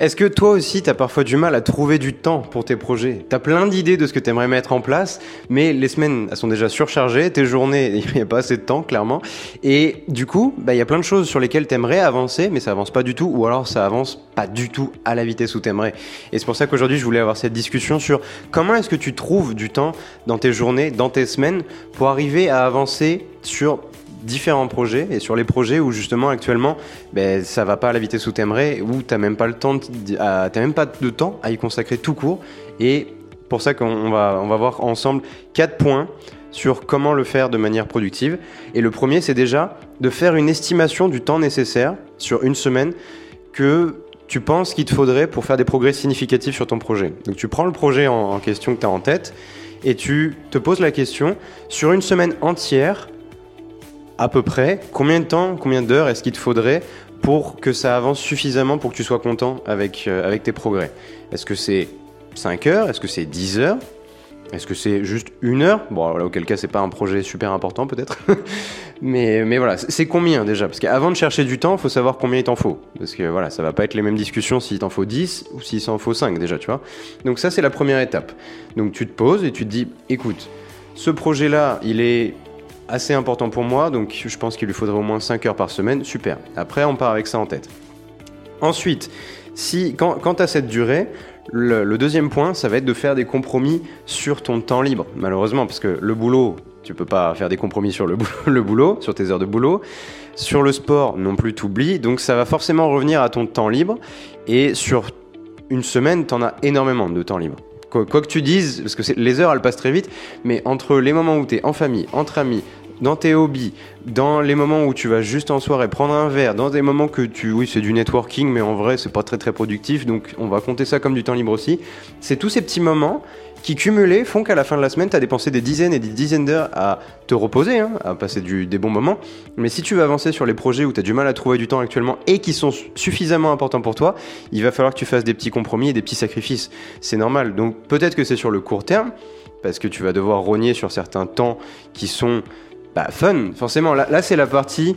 Est-ce que toi aussi, t'as parfois du mal à trouver du temps pour tes projets ? T'as plein d'idées de ce que t'aimerais mettre en place, mais les semaines, elles sont déjà surchargées, tes journées, il n'y a pas assez de temps, clairement. Et du coup, il y a plein de choses sur lesquelles t'aimerais avancer, mais ça avance pas du tout, ou alors ça avance pas du tout à la vitesse où t'aimerais. Et c'est pour ça qu'aujourd'hui, je voulais avoir cette discussion sur comment est-ce que tu trouves du temps dans tes journées, dans tes semaines, pour arriver à avancer sur différents projets et sur les projets où justement actuellement ça va pas à la vitesse où t'aimerais, où t'as même pas de temps à y consacrer tout court. Et pour ça qu'on va voir ensemble 4 points sur comment le faire de manière productive. Et le premier, c'est déjà de faire une estimation du temps nécessaire sur une semaine que tu penses qu'il te faudrait pour faire des progrès significatifs sur ton projet. Donc tu prends le projet en question que t'as en tête et tu te poses la question sur une semaine entière. À peu près, combien de temps, combien d'heures est-ce qu'il te faudrait pour que ça avance suffisamment pour que tu sois content avec tes progrès ? Est-ce que c'est 5 heures ? Est-ce que c'est 10 heures ? Est-ce que c'est juste 1 heure ? Bon, là, auquel cas, c'est pas un projet super important, peut-être. mais voilà, c'est combien déjà ? Parce qu'avant de chercher du temps, il faut savoir combien il t'en faut. Parce que voilà, ça va pas être les mêmes discussions s'il t'en faut 10 ou s'il s'en faut 5 déjà, tu vois. Donc ça, c'est la première étape. Donc tu te poses et tu te dis, écoute, ce projet-là, il est assez important pour moi, donc je pense qu'il lui faudrait au moins 5 heures par semaine, super. Après, on part avec ça en tête. Ensuite, quant à cette durée, le deuxième point, ça va être de faire des compromis sur ton temps libre, malheureusement, parce que le boulot, tu peux pas faire des compromis sur le boulot, sur tes heures de boulot. Sur le sport, non plus, t'oublies, donc ça va forcément revenir à ton temps libre, et sur une semaine, t'en as énormément de temps libre. Quoi que tu dises, parce que les heures, elles passent très vite, mais entre les moments où t'es en famille, entre amis, dans tes hobbies, dans les moments où tu vas juste en soirée prendre un verre, dans des moments que oui, c'est du networking, mais en vrai, c'est pas très très productif, donc on va compter ça comme du temps libre aussi. C'est tous ces petits moments qui cumulés font qu'à la fin de la semaine, t'as dépensé des dizaines et des dizaines d'heures à te reposer, à passer des bons moments. Mais si tu veux avancer sur les projets où t'as du mal à trouver du temps actuellement et qui sont suffisamment importants pour toi, il va falloir que tu fasses des petits compromis et des petits sacrifices. C'est normal. Donc peut-être que c'est sur le court terme, parce que tu vas devoir rogner sur certains temps qui sont fun, forcément. Là, c'est la partie,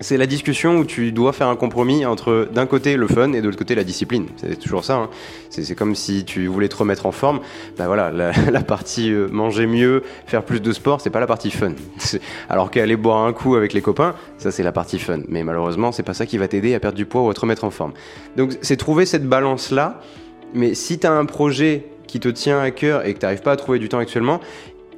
c'est la discussion où tu dois faire un compromis entre d'un côté le fun et de l'autre côté la discipline. C'est toujours ça. C'est comme si tu voulais te remettre en forme. Voilà, la partie manger mieux, faire plus de sport, c'est pas la partie fun. Alors qu'aller boire un coup avec les copains, ça c'est la partie fun. Mais malheureusement, c'est pas ça qui va t'aider à perdre du poids ou à te remettre en forme. Donc c'est trouver cette balance là. Mais si t'as un projet qui te tient à cœur et que t'arrives pas à trouver du temps actuellement,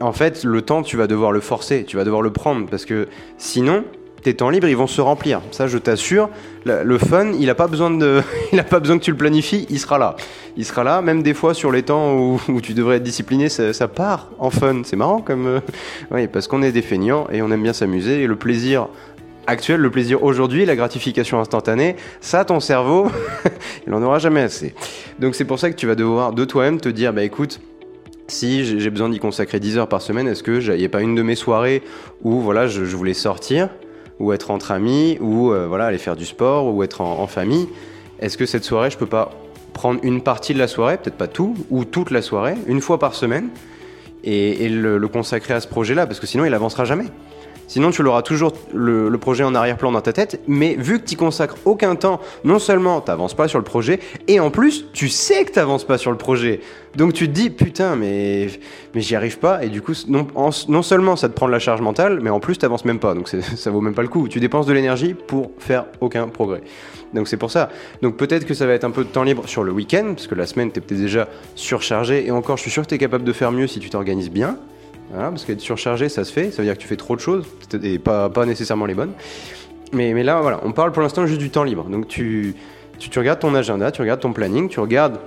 en fait, le temps, tu vas devoir le forcer, tu vas devoir le prendre, parce que sinon, tes temps libres, ils vont se remplir. Ça, je t'assure, le fun, il n'a pas besoin que tu le planifies, il sera là. Il sera là, même des fois, sur les temps où tu devrais être discipliné, ça part en fun. C'est marrant, oui, parce qu'on est des feignants et on aime bien s'amuser, et le plaisir actuel, le plaisir aujourd'hui, la gratification instantanée, ça, ton cerveau, il n'en aura jamais assez. Donc, c'est pour ça que tu vas devoir, de toi-même, te dire, écoute, si j'ai besoin d'y consacrer 10 heures par semaine, est-ce que il n'y a pas une de mes soirées où voilà, je voulais sortir, ou être entre amis, ou aller faire du sport, ou être en famille. Est-ce que cette soirée, je peux pas prendre une partie de la soirée, peut-être pas tout, ou toute la soirée, une fois par semaine, et le consacrer à ce projet-là, parce que sinon, il avancera jamais. Sinon, tu l'auras toujours le projet en arrière-plan dans ta tête, mais vu que tu n'y consacres aucun temps, non seulement tu n'avances pas sur le projet, et en plus, tu sais que tu n'avances pas sur le projet. Donc tu te dis, putain, mais j'y arrive pas, et du coup, non seulement ça te prend de la charge mentale, mais en plus, tu n'avances même pas, donc ça vaut même pas le coup. Tu dépenses de l'énergie pour faire aucun progrès. Donc c'est pour ça. Donc peut-être que ça va être un peu de temps libre sur le week-end, parce que la semaine, tu es peut-être déjà surchargé, et encore, je suis sûr que tu es capable de faire mieux si tu t'organises bien. Voilà, parce qu'être surchargé, ça se fait, ça veut dire que tu fais trop de choses et pas nécessairement les bonnes. Mais là, voilà, on parle pour l'instant juste du temps libre. Donc tu regardes ton agenda, tu regardes ton planning, tu regardes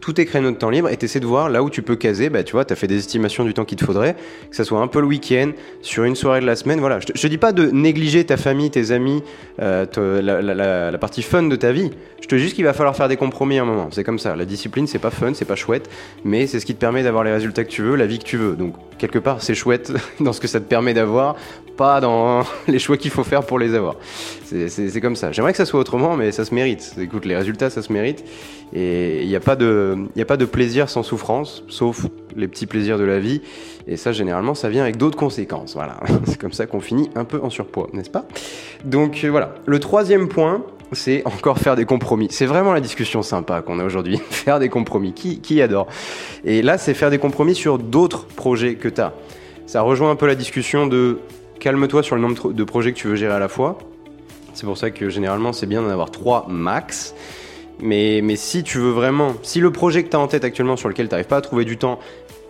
tous tes créneaux de temps libre et tu essaies de voir là où tu peux caser. Tu vois, tu as fait des estimations du temps qu'il te faudrait, que ça soit un peu le week-end, sur une soirée de la semaine. Voilà, je te dis pas de négliger ta famille, tes amis, la partie fun de ta vie. Je te dis juste qu'il va falloir faire des compromis à un moment. C'est comme ça. La discipline, c'est pas fun, c'est pas chouette, mais c'est ce qui te permet d'avoir les résultats que tu veux, la vie que tu veux. Donc, quelque part, c'est chouette dans ce que ça te permet d'avoir, pas dans les choix qu'il faut faire pour les avoir. C'est comme ça. J'aimerais que ça soit autrement, mais ça se mérite. Écoute, les résultats, ça se mérite. Et il n'y a pas de plaisir sans souffrance, sauf les petits plaisirs de la vie. Et ça, généralement, ça vient avec d'autres conséquences. Voilà, c'est comme ça qu'on finit un peu en surpoids, n'est-ce pas ? Donc voilà, le troisième point, c'est encore faire des compromis. C'est vraiment la discussion sympa qu'on a aujourd'hui. Faire des compromis, qui adore? Et là, c'est faire des compromis sur d'autres projets que tu as. Ça rejoint un peu la discussion de calme-toi sur le nombre de projets que tu veux gérer à la fois. C'est pour ça que généralement, c'est bien d'en avoir 3 max. Mais si tu veux vraiment, si le projet que tu as en tête actuellement sur lequel tu n'arrives pas à trouver du temps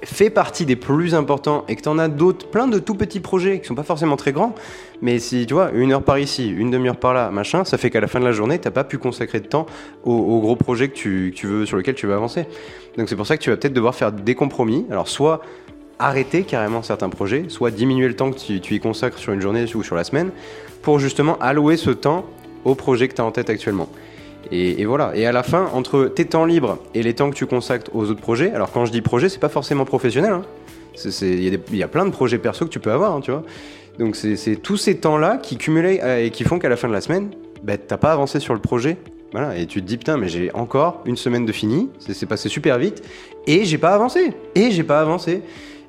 fait partie des plus importants et que tu en as d'autres, plein de tout petits projets qui sont pas forcément très grands, mais si tu vois, 1 heure par ici, 1 demi-heure par là, machin, ça fait qu'à la fin de la journée, tu n'as pas pu consacrer de temps au gros projet sur lequel tu veux avancer. Donc c'est pour ça que tu vas peut-être devoir faire des compromis. Alors soit arrêter carrément certains projets, soit diminuer le temps que tu y consacres sur une journée ou sur la semaine pour justement allouer ce temps au projet que tu as en tête actuellement. Et voilà. Et à la fin, entre tes temps libres et les temps que tu consacres aux autres projets, alors quand je dis projet, c'est pas forcément professionnel, hein. Il y a plein de projets perso que tu peux avoir, hein, tu vois. Donc c'est tous ces temps-là qui cumulent et qui font qu'à la fin de la semaine, t'as pas avancé sur le projet. Voilà. Et tu te dis, putain, mais j'ai encore 1 semaine de fini, c'est passé super vite, et j'ai pas avancé.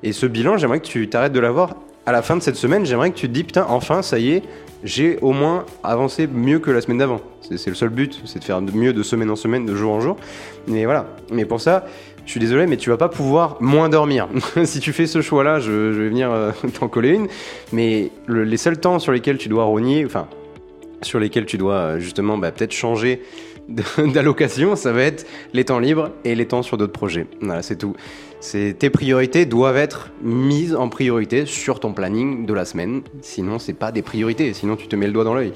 Et ce bilan, j'aimerais que tu t'arrêtes de l'avoir. À la fin de cette semaine, j'aimerais que tu te dis, putain, enfin, ça y est, j'ai au moins avancé mieux que la semaine d'avant. C'est le seul but, c'est de faire mieux de semaine en semaine, de jour en jour. Mais voilà. Mais pour ça, je suis désolé, mais tu vas pas pouvoir moins dormir. Si tu fais ce choix-là, je vais venir t'en coller une. Mais les seuls temps sur lesquels tu dois rogner, enfin, sur lesquels tu dois justement peut-être changer d'allocation, ça va être les temps libres et les temps sur d'autres projets. Voilà, c'est tout. Tes priorités doivent être mises en priorité sur ton planning de la semaine. Sinon, c'est pas des priorités. Sinon, tu te mets le doigt dans l'œil.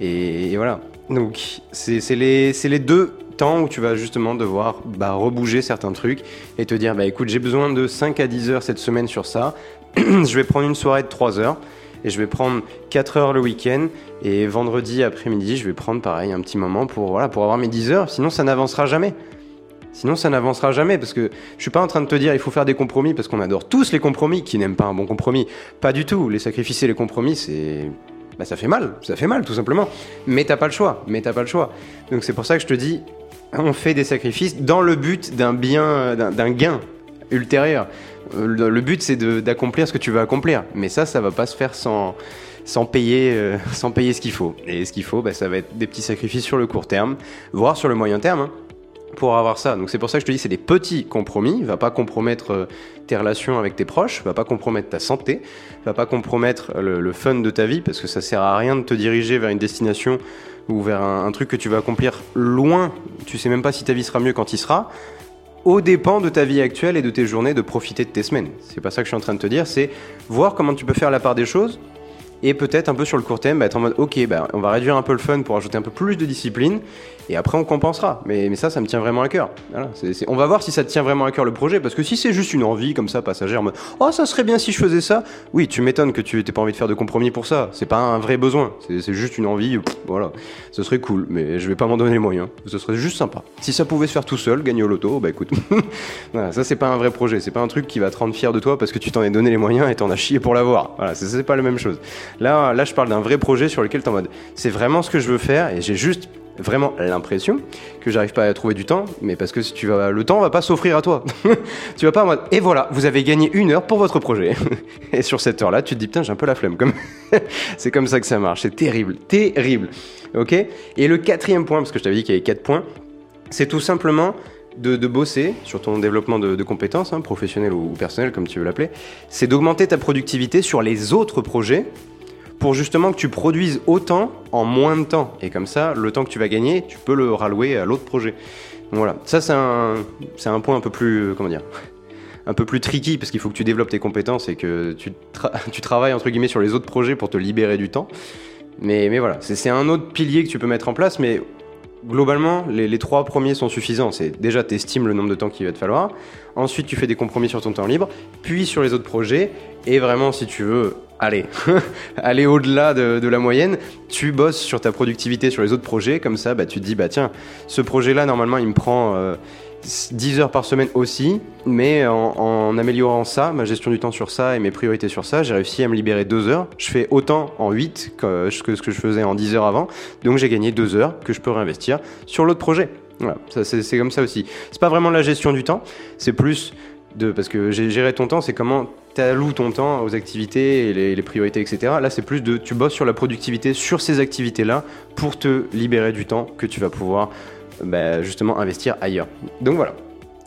Et voilà. Donc, c'est les 2 temps où tu vas justement devoir rebouger certains trucs et te dire, écoute, j'ai besoin de 5 à 10 heures cette semaine sur ça. Je vais prendre une soirée de 3 heures. Et je vais prendre 4 heures le week-end. Et vendredi après-midi, je vais prendre pareil un petit moment pour avoir mes 10 heures. Sinon, ça n'avancera jamais. Parce que je suis pas en train de te dire il faut faire des compromis parce qu'on adore tous les compromis. Qui n'aiment pas un bon compromis? Pas du tout. Les sacrifices et les compromis, c'est... ça fait mal tout simplement. Mais t'as pas le choix. Donc c'est pour ça que je te dis, on fait des sacrifices dans le but d'un gain ultérieur. Le but, c'est d'accomplir ce que tu veux accomplir. Mais ça va pas se faire sans payer ce qu'il faut. Et ce qu'il faut, ça va être des petits sacrifices sur le court terme, voire sur le moyen terme, hein, pour avoir ça. Donc c'est pour ça que je te dis, c'est des petits compromis. Va pas compromettre tes relations avec tes proches, va pas compromettre ta santé, va pas compromettre le fun de ta vie, parce que ça sert à rien de te diriger vers une destination ou vers un truc que tu vas accomplir loin. Tu sais même pas si ta vie sera mieux quand il sera, au dépens de ta vie actuelle et de tes journées, de profiter de tes semaines. C'est pas ça que je suis en train de te dire, c'est voir comment tu peux faire la part des choses. Et peut-être un peu sur le court terme, être en mode ok, on va réduire un peu le fun pour ajouter un peu plus de discipline, et après on compensera. Mais ça me tient vraiment à cœur. Voilà, on va voir si ça te tient vraiment à cœur le projet, parce que si c'est juste une envie comme ça passagère, en mode oh ça serait bien si je faisais ça, oui tu m'étonnes que tu n'aies pas envie de faire de compromis pour ça. C'est pas un vrai besoin, c'est juste une envie. Voilà, ce serait cool, mais je vais pas m'en donner les moyens. Ce serait juste sympa. Si ça pouvait se faire tout seul, gagner au loto, écoute, voilà, ça c'est pas un vrai projet, c'est pas un truc qui va te rendre fier de toi parce que tu t'en es donné les moyens et t'en as chié pour l'avoir. Voilà, c'est pas la même chose. Là, je parle d'un vrai projet sur lequel t'es en mode c'est vraiment ce que je veux faire et j'ai juste vraiment l'impression que j'arrive pas à trouver du temps, mais parce que si tu vas, le temps va pas s'offrir à toi. Tu vas pas en mode et voilà, vous avez gagné 1 heure pour votre projet. Et sur cette heure-là, tu te dis putain, j'ai un peu la flemme. C'est comme ça que ça marche, c'est terrible, terrible. Ok. Et le 4e point, parce que je t'avais dit qu'il y avait 4 points, c'est tout simplement de bosser sur ton développement de compétences, hein, professionnelles ou personnelles comme tu veux l'appeler. C'est d'augmenter ta productivité sur les autres projets, pour justement que tu produises autant en moins de temps. Et comme ça, le temps que tu vas gagner, tu peux le rallouer à l'autre projet. Donc voilà, ça c'est un point un peu plus, un peu plus tricky, parce qu'il faut que tu développes tes compétences et que tu travailles entre guillemets sur les autres projets pour te libérer du temps. Mais voilà, c'est un autre pilier que tu peux mettre en place, mais globalement, les 3 premiers sont suffisants. C'est déjà, t'estimes le nombre de temps qu'il va te falloir. Ensuite, tu fais des compromis sur ton temps libre, puis sur les autres projets. Et vraiment, si tu veux aller au-delà de la moyenne, tu bosses sur ta productivité sur les autres projets. Comme ça, tu te dis, tiens, ce projet-là, normalement, il me prend 10 heures par semaine aussi. Mais en améliorant ça, ma gestion du temps sur ça et mes priorités sur ça, j'ai réussi à me libérer 2 heures. Je fais autant en 8 que ce que je faisais en 10 heures avant. Donc, j'ai gagné 2 heures que je peux réinvestir sur l'autre projet. Voilà, ça, c'est comme ça aussi. C'est pas vraiment la gestion du temps, c'est plus Parce que gérer ton temps, c'est comment t'alloues ton temps aux activités et les priorités, etc. Là, c'est plus de tu bosses sur la productivité, sur ces activités-là, pour te libérer du temps que tu vas pouvoir justement investir ailleurs. Donc voilà.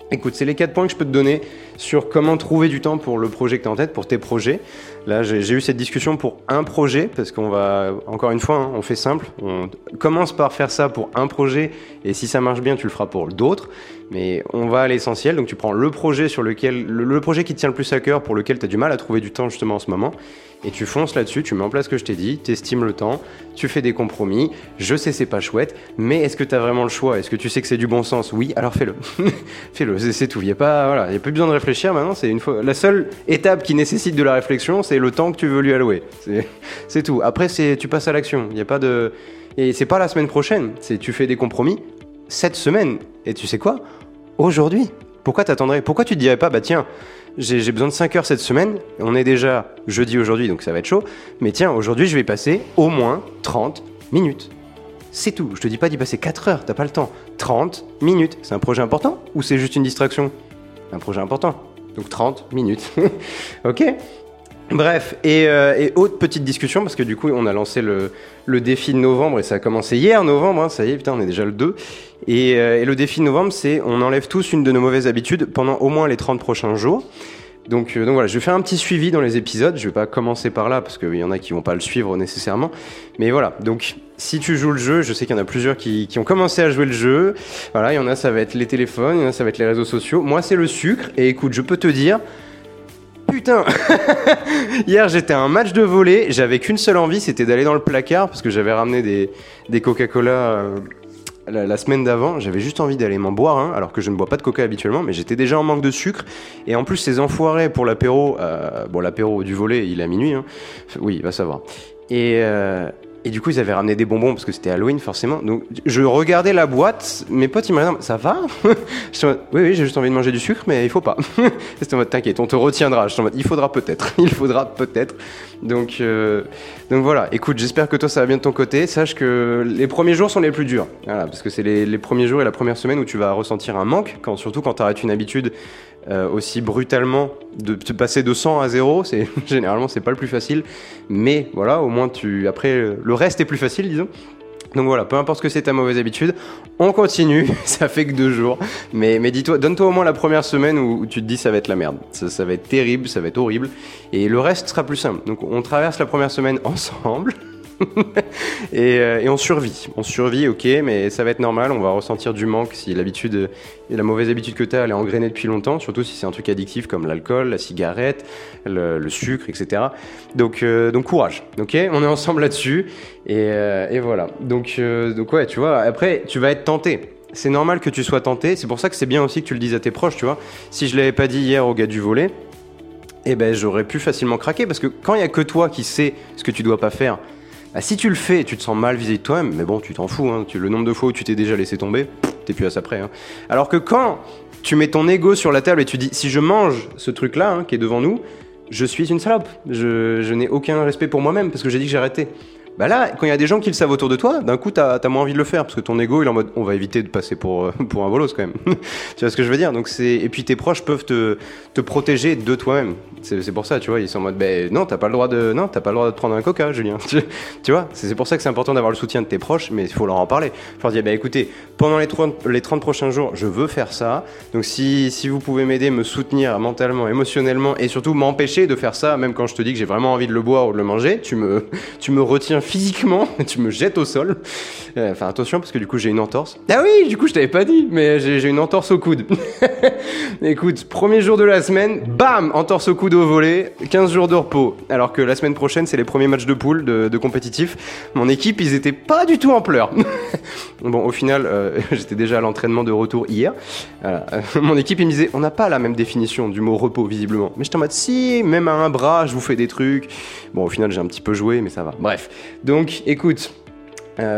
Écoute, c'est les 4 points que je peux te donner sur comment trouver du temps pour le projet que tu as en tête, pour tes projets. Là, j'ai eu cette discussion pour un projet, parce qu'on va, encore une fois, on fait simple. On commence par faire ça pour un projet, et si ça marche bien, tu le feras pour d'autres. Mais on va à l'essentiel, donc tu prends le projet sur lequel, le projet qui te tient le plus à cœur, pour lequel tu as du mal à trouver du temps justement en ce moment, et tu fonces là-dessus, tu mets en place ce que je t'ai dit, tu estimes le temps, tu fais des compromis. Je sais, c'est pas chouette, mais est-ce que tu as vraiment le choix? Est-ce que tu sais que c'est du bon sens? Oui, alors fais-le. Fais-le, c'est tout. Il n'y a pas, voilà, il n'y a plus besoin de réfléchir maintenant. C'est une fois, la seule étape qui nécessite de la réflexion, c'est le temps que tu veux lui allouer. C'est tout. Après, tu passes à l'action. Il y a pas de, et c'est pas la semaine prochaine. C'est tu fais des compromis cette semaine. Et tu sais quoi? Aujourd'hui. Pourquoi t'attendrais? Pourquoi tu te dirais pas, tiens, j'ai besoin de 5 heures cette semaine, on est déjà jeudi aujourd'hui, donc ça va être chaud, mais tiens, aujourd'hui je vais passer au moins 30 minutes. C'est tout, je te dis pas d'y passer 4 heures, t'as pas le temps. 30 minutes, c'est un projet important ou c'est juste une distraction? Un projet important, donc 30 minutes, ok? Bref, et autre petite discussion, parce que du coup on a lancé le défi de novembre, et ça a commencé hier novembre, ça y est, putain, on est déjà le 2, et le défi de novembre, c'est on enlève tous une de nos mauvaises habitudes pendant au moins les 30 prochains jours. Donc voilà, je vais faire un petit suivi dans les épisodes, je vais pas commencer par là, parce qu'il y en a qui vont pas le suivre nécessairement, mais voilà, donc si tu joues le jeu, je sais qu'il y en a plusieurs qui ont commencé à jouer le jeu, voilà, il y en a ça va être les téléphones, il y en a ça va être les réseaux sociaux, moi c'est le sucre, et écoute, je peux te dire... Putain, hier j'étais à un match de volley, j'avais qu'une seule envie, c'était d'aller dans le placard, parce que j'avais ramené des Coca-Cola la semaine d'avant, j'avais juste envie d'aller m'en boire, alors que je ne bois pas de coca habituellement, mais j'étais déjà en manque de sucre, et en plus ces enfoirés pour l'apéro, l'apéro du volley il est à minuit, oui, va savoir, et du coup ils avaient ramené des bonbons, parce que c'était Halloween forcément, donc je regardais la boîte, mes potes ils me disaient « ça va ?» Je mode, oui j'ai juste envie de manger du sucre mais il faut pas. C'était en mode t'inquiète on te retiendra, je mode, il faudra peut-être. Donc voilà, écoute, j'espère que toi ça va bien de ton côté, sache que les premiers jours sont les plus durs, voilà, parce que c'est les premiers jours et la première semaine où tu vas ressentir un manque, surtout quand t'arrêtes une habitude aussi brutalement, de te passer de 100 à 0, généralement c'est pas le plus facile, mais voilà, au moins après le reste est plus facile, disons. Donc voilà, peu importe ce que c'est ta mauvaise habitude, on continue, ça fait que 2 jours, mais dis-toi, donne-toi au moins la première semaine où tu te dis ça va être la merde, ça va être terrible, ça va être horrible, et le reste sera plus simple. Donc on traverse la première semaine ensemble, et on survit, ok, mais ça va être normal, on va ressentir du manque si l'habitude, la mauvaise habitude que t'as, elle est engrainée depuis longtemps, surtout si c'est un truc addictif comme l'alcool, la cigarette, le sucre, etc. Donc courage, ok, on est ensemble là-dessus, et voilà. Donc ouais, tu vois, après tu vas être tenté. C'est normal que tu sois tenté, c'est pour ça que c'est bien aussi que tu le dises à tes proches, tu vois. Si je l'avais pas dit hier au gars du volley, j'aurais pu facilement craquer, parce que quand il y a que toi qui sais ce que tu dois pas faire, si tu le fais, tu te sens mal vis-à-vis de toi-même, mais bon, tu t'en fous, le nombre de fois où tu t'es déjà laissé tomber, t'es plus à ça près. Alors que quand tu mets ton ego sur la table et tu dis, si je mange ce truc-là qui est devant nous, je suis une salope, je n'ai aucun respect pour moi-même parce que j'ai dit que j'arrêtais. Là, quand il y a des gens qui le savent autour de toi, d'un coup, t'as moins envie de le faire parce que ton ego, il est en mode, on va éviter de passer pour un bolos quand même. Tu vois ce que je veux dire? Donc et puis tes proches peuvent te protéger de toi-même. C'est pour ça, tu vois, ils sont en mode, non, t'as pas le droit de te prendre un coca, Julien. Tu vois, c'est pour ça que c'est important d'avoir le soutien de tes proches, mais il faut leur en parler. Il faut leur dire, écoutez, pendant les 30 prochains jours, je veux faire ça. Donc si vous pouvez m'aider, me soutenir mentalement, émotionnellement, et surtout m'empêcher de faire ça, même quand je te dis que j'ai vraiment envie de le boire ou de le manger, tu me retiens physiquement, tu me jettes au sol. Enfin, attention, parce que du coup, j'ai une entorse. Ah oui, du coup, je t'avais pas dit, mais j'ai une entorse au coude. Écoute, premier jour de la semaine, bam, entorse au coude au volley, 15 jours de repos. Alors que la semaine prochaine, c'est les premiers matchs de poule de compétitif. Mon équipe, ils étaient pas du tout en pleurs. Bon, au final, j'étais déjà à l'entraînement de retour hier. Voilà. Mon équipe, ils me disaient, on n'a pas la même définition du mot repos, visiblement. Mais j'étais en mode, si, même à un bras, je vous fais des trucs. Bon, au final, j'ai un petit peu joué, mais ça va. Bref. Donc, écoute,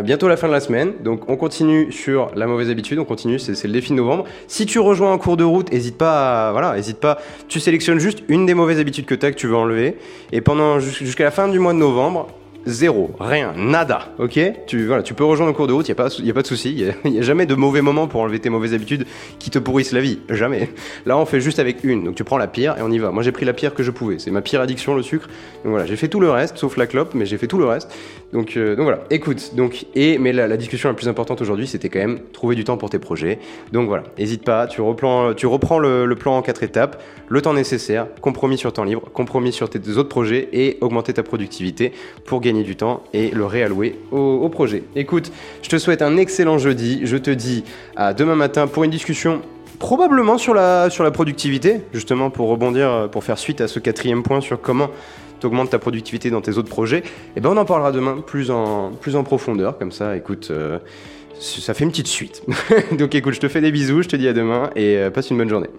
bientôt la fin de la semaine, donc on continue sur la mauvaise habitude, on continue, c'est le défi de novembre. Si tu rejoins un cours de route, hésite pas, tu sélectionnes juste une des mauvaises habitudes que tu veux enlever, et jusqu'à la fin du mois de novembre, Zéro, rien, nada, ok? Voilà, tu peux rejoindre le cours de route, y a pas de souci, y a jamais de mauvais moment pour enlever tes mauvaises habitudes qui te pourrissent la vie, jamais. Là, on fait juste avec une, donc tu prends la pire et on y va. Moi, j'ai pris la pire que je pouvais, c'est ma pire addiction, le sucre. Donc voilà, j'ai fait tout le reste, sauf la clope, mais j'ai fait tout le reste. Donc voilà, écoute, mais la discussion la plus importante aujourd'hui, c'était quand même trouver du temps pour tes projets. Donc voilà, hésite pas, tu reprends le plan en 4 étapes, le temps nécessaire, compromis sur temps libre, compromis sur tes autres projets et augmenter ta productivité pour gagner du temps et le réallouer au projet. Écoute, je te souhaite un excellent jeudi. Je te dis à demain matin pour une discussion probablement sur la productivité, justement pour rebondir, pour faire suite à ce 4e point sur comment t'augmentes ta productivité dans tes autres projets. Et ben on en parlera demain plus en profondeur, comme ça, écoute, ça fait une petite suite. Donc écoute, je te fais des bisous, je te dis à demain et passe une bonne journée.